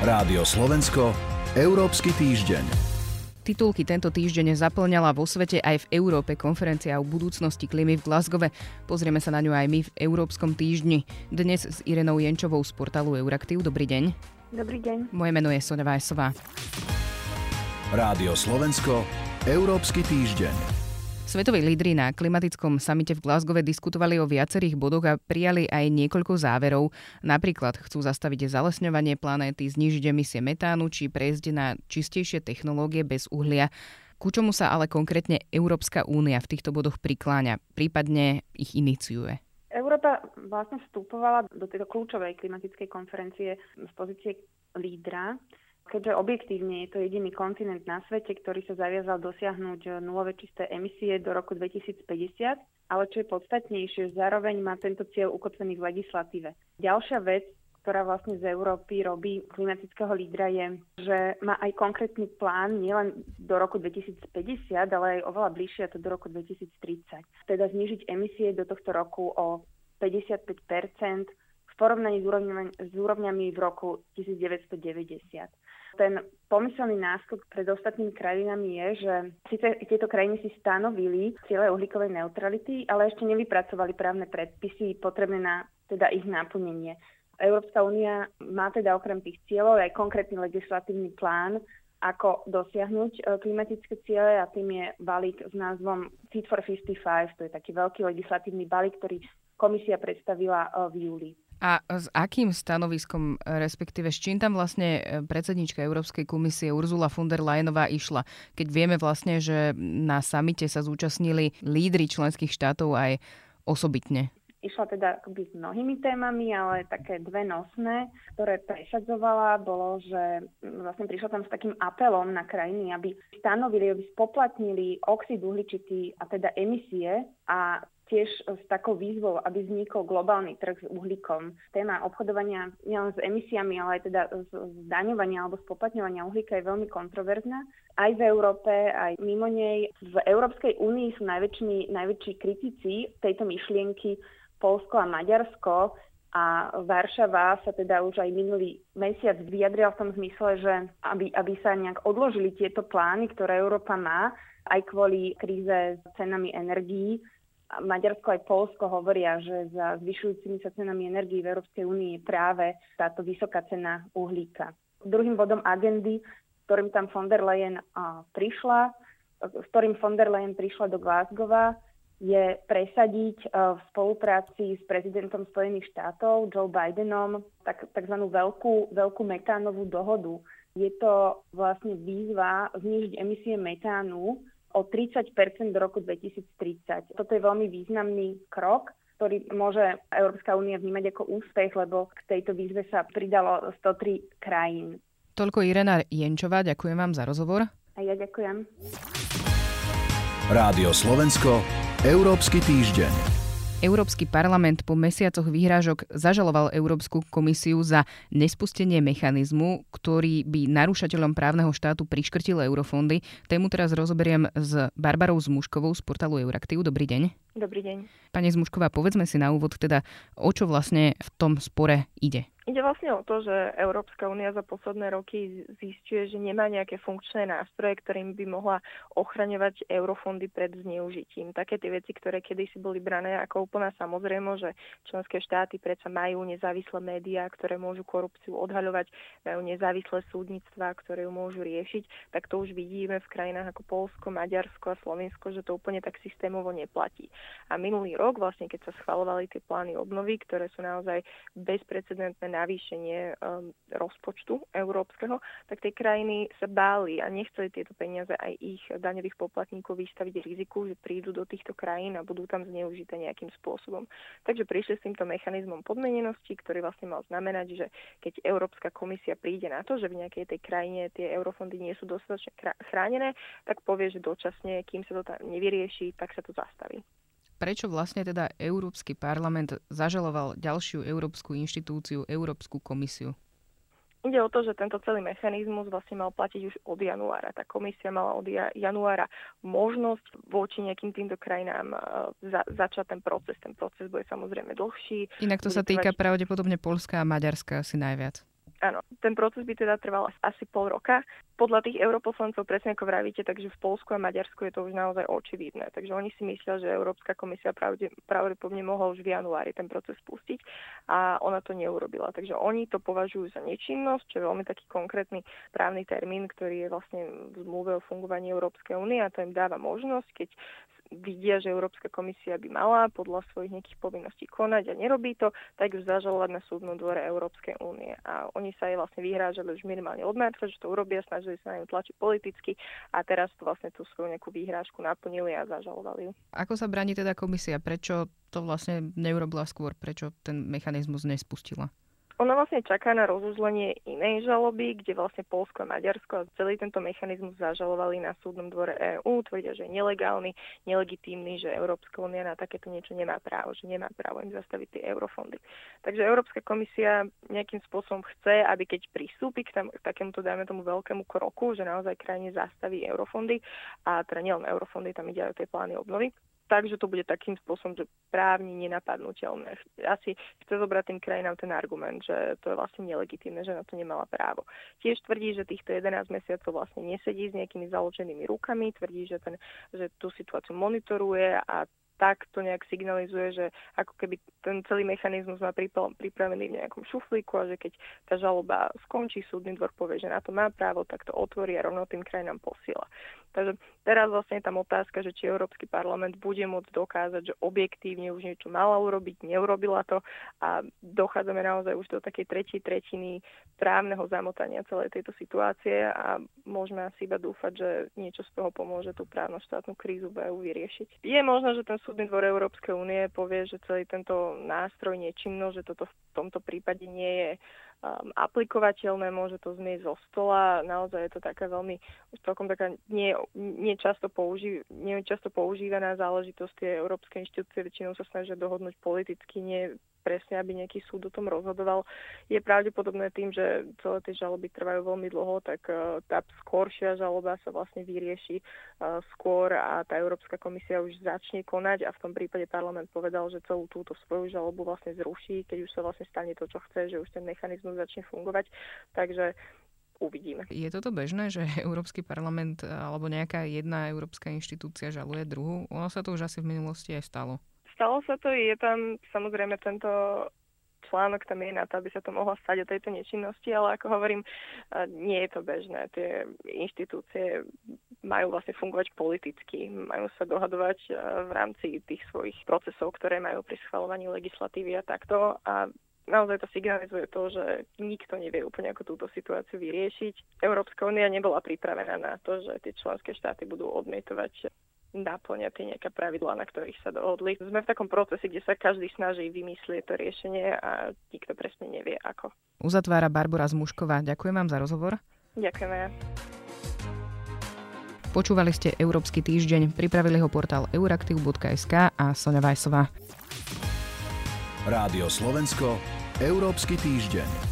Rádio Slovensko, Európsky týždeň. Titulky tento týždeň zaplňala vo svete aj v Európe konferencia o budúcnosti klímy v Glasgowe. Pozrieme sa na ňu aj my v Európskom týždni. Dnes s Irenou Jenčovou z portálu Euraktiv. Dobrý deň. Dobrý deň. Moje meno je Soňa Vašová. Rádio Slovensko, Európsky týždeň. Svetoví lídri na klimatickom samite v Glasgowe diskutovali o viacerých bodoch a prijali aj niekoľko záverov. Napríklad chcú zastaviť zalesňovanie planéty, znížiť emisie metánu či prejsť na čistejšie technológie bez uhlia. Ku čomu sa ale konkrétne Európska únia v týchto bodoch prikláňa, prípadne ich iniciuje? Európa vlastne vstupovala do tejto kľúčovej klimatickej konferencie z pozície lídra, keďže objektívne je to jediný kontinent na svete, ktorý sa zaviazal dosiahnuť nulové čisté emisie do roku 2050, ale čo je podstatnejšie, zároveň má tento cieľ ukotvený v legislatíve. Ďalšia vec, ktorá vlastne z Európy robí klimatického lídra, je, že má aj konkrétny plán nielen do roku 2050, ale aj oveľa bližšie, a to do roku 2030. Teda znížiť emisie do tohto roku o 55% v porovnaní s úrovňami v roku 1990. Ten pomyselný náskok pred ostatnými krajinami je, že síce tieto krajiny si stanovili ciele uhlíkovej neutrality, ale ešte nevypracovali právne predpisy potrebné na teda ich naplnenie. Európska únia má teda okrem tých cieľov aj konkrétny legislatívny plán, ako dosiahnuť klimatické ciele, a tým je balík s názvom Fit for 55. To je taký veľký legislatívny balík, ktorý komisia predstavila v júli. A s akým stanoviskom, respektíve s čím tam vlastne predsedníčka Európskej komisie Ursula von der Leyenová išla? Keď vieme vlastne, že na samite sa zúčastnili lídri členských štátov aj osobitne. Išla teda akoby s mnohými témami, ale také dve nosné, ktoré presadzovala, bolo, že vlastne prišla tam s takým apelom na krajiny, aby stanovili, aby spoplatnili oxid uhličitý a teda emisie, a tiež s takou výzvou, aby vznikol globálny trh s uhlíkom. Téma obchodovania nielen s emisiami, ale aj teda zdaňovania alebo spoplatňovania uhlíka je veľmi kontroverzná. Aj v Európe, aj mimo nej. V Európskej únii sú najväčší kritici tejto myšlienky Poľsko a Maďarsko, a Varšava sa teda už aj minulý mesiac vyjadrila v tom zmysle, že aby sa nejak odložili tieto plány, ktoré Európa má, aj kvôli kríze s cenami energií. Maďarsko aj Poľsko hovoria, že za zvyšujúcimi sa cenami energií v Európskej únii je práve táto vysoká cena uhlíka. Druhým bodom agendy, s ktorým von der Leyen prišla do Glasgowa, je presadiť v spolupráci s prezidentom Spojených štátov Joe Bidenom takzvanú veľkú metánovú dohodu. Je to vlastne výzva znížiť emisie metánu o 30% do roku 2030. Toto je veľmi významný krok, ktorý môže Európska únia vnímať ako úspech, lebo k tejto výzve sa pridalo 103 krajín. Toľko Irena Jenčová, ďakujem vám za rozhovor. A ja ďakujem. Rádio Slovensko, Európsky týždeň. Európsky parlament po mesiacoch výhrážok zažaloval Európsku komisiu za nespustenie mechanizmu, ktorý by narúšateľom právneho štátu priškrtil eurofondy. Tému teraz rozoberiem s Barbarou Zmuškovou z portálu Euraktiv. Dobrý deň. Dobrý deň. Pani Zmušková, povedzme si na úvod teda, o čo vlastne v tom spore ide. Ide vlastne o to, že Európska únia za posledné roky zisťuje, že nemá nejaké funkčné nástroje, ktorým by mohla ochraňovať eurofondy pred zneužitím. Také tie veci, ktoré kedysi boli brané ako úplná samozrejmosť, že členské štáty predsa majú nezávislé médiá, ktoré môžu korupciu odhaľovať, majú nezávislé súdnictvá, ktoré ju môžu riešiť, tak to už vidíme v krajinách ako Poľsko, Maďarsko a Slovensko, že to úplne tak systémovo neplatí. A minulý rok vlastne, keď sa schvaľovali tie plány obnovy, ktoré sú naozaj bezprecedentné navýšenie rozpočtu európskeho, tak tie krajiny sa báli a nechceli tieto peniaze aj ich daňových poplatníkov vystaviť riziku, že prídu do týchto krajín a budú tam zneužité nejakým spôsobom. Takže prišli s týmto mechanizmom podmienenosti, ktorý vlastne mal znamenať, že keď Európska komisia príde na to, že v nejakej tej krajine tie eurofondy nie sú dostatočne chránené, tak povie, že dočasne, kým sa to tam nevyrieši, tak sa to zastaví. Prečo vlastne teda Európsky parlament zažaloval ďalšiu európsku inštitúciu, Európsku komisiu? Ide o to, že tento celý mechanizmus vlastne mal platiť už od januára. Tá komisia mala od januára možnosť voči nejakým týmto krajinám začať ten proces. Ten proces bude samozrejme dlhší. Inak to sa týka pravdepodobne Poľska a Maďarska asi najviac. Áno, ten proces by teda trval asi pol roka. Podľa tých europoslancov, presne ako vravíte, takže v Poľsku a Maďarsku je to už naozaj očividné. Takže oni si myslia, že Európska komisia pravdepodobne mohla už v januári ten proces spustiť a ona to neurobila. Takže oni to považujú za nečinnosť, čo je veľmi taký konkrétny právny termín, ktorý je vlastne v zmluve o fungovaní Európskej únie a to im dáva možnosť, keď vidia, že Európska komisia by mala podľa svojich nejakých povinností konať a nerobí to, tak už zažalovať na súdnom dvore Európskej únie. A oni sa jej vlastne vyhrážali už minimálne od marca, že to urobia, snažili sa na ňu tlačiť politicky a teraz to vlastne tú svoju nejakú výhrážku naplnili a zažalovali ju. Ako sa bráni teda komisia? Prečo to vlastne neurobila skôr? Prečo ten mechanizmus nespustila? Ona vlastne čaká na rozuzlenie inej žaloby, kde vlastne Poľsko a Maďarsko a celý tento mechanizmus zažalovali na súdnom dvore EÚ, tvrdia, že je nelegálny, nelegitímny, že Európska únia na takéto niečo nemá právo, že nemá právo im zastaviť tie eurofondy. Takže Európska komisia nejakým spôsobom chce, aby keď pristúpi k takémuto, dáme tomu veľkému kroku, že naozaj krajine zastaví eurofondy, a teda nielen eurofondy, tam ide aj tie plány obnovy, takže to bude takým spôsobom, že právne nenapadnutelné. Asi chce zobrať tým krajinám ten argument, že to je vlastne nelegitímne, že na to nemala právo. Tiež tvrdí, že týchto 11 mesiacov vlastne nesedí s nejakými založenými rukami, tvrdí, že tú situáciu monitoruje a tak to nejak signalizuje, že ako keby ten celý mechanizmus má pripravený v nejakom šuflíku a že keď tá žaloba skončí, súdny dvor povie, že na to má právo, tak to otvorí a rovno tým krajinám posiela. Takže teraz vlastne je tam otázka, že či Európsky parlament bude môcť dokázať, že objektívne už niečo mala urobiť, neurobila to a dochádzame naozaj už do takej tretej tretiny právneho zamotania celej tejto situácie a môžeme asi iba dúfať, že niečo z toho pomôže tú právno-štátnu krízu v EU vyriešiť. Je možno, že ten Súdny dvor Európskej únie povie, že celý tento nástroj nečinno, že toto v tomto prípade nie je aplikovateľné, môže to zmiesť zo stola. Naozaj je to taká veľmi, celkom taká nečasto používaná záležitosť. Tie európske inštitúcie väčšinou sa snažia dohodnúť politicky, nie presne, aby nejaký súd o tom rozhodoval. Je pravdepodobné tým, že celé tie žaloby trvajú veľmi dlho, tak tá skoršia žaloba sa vlastne vyrieši skôr a tá Európska komisia už začne konať a v tom prípade parlament povedal, že celú túto svoju žalobu vlastne zruší, keď už sa vlastne stane to, čo chce, že už ten mechanizmus začne fungovať. Takže uvidíme. Je toto bežné, že Európsky parlament alebo nejaká jedna európska inštitúcia žaluje druhú? Ono sa to už asi v minulosti aj stalo. Stalo sa to, je tam samozrejme tento článok tam je na to, aby sa to mohlo stať o tejto nečinnosti, ale ako hovorím, nie je to bežné. Tie inštitúcie majú vlastne fungovať politicky, majú sa dohadovať v rámci tých svojich procesov, ktoré majú pri schvaľovaní legislatívy a takto a naozaj to signalizuje to, že nikto nevie úplne, ako túto situáciu vyriešiť. Európska únia nebola pripravená na to, že tie členské štáty budú odmietovať naplňať nejaké pravidlá, na ktorých sa dohodli. Sme v takom procese, kde sa každý snaží vymyslieť to riešenie a nikto presne nevie, ako. Uzatvára Barbora Zmušková. Ďakujem vám za rozhovor. Ďakujeme. Počúvali ste Európsky týždeň. Pripravili ho portál euraktiv.sk a Soňa Vašová. Rádio Slovensko, Európsky týždeň.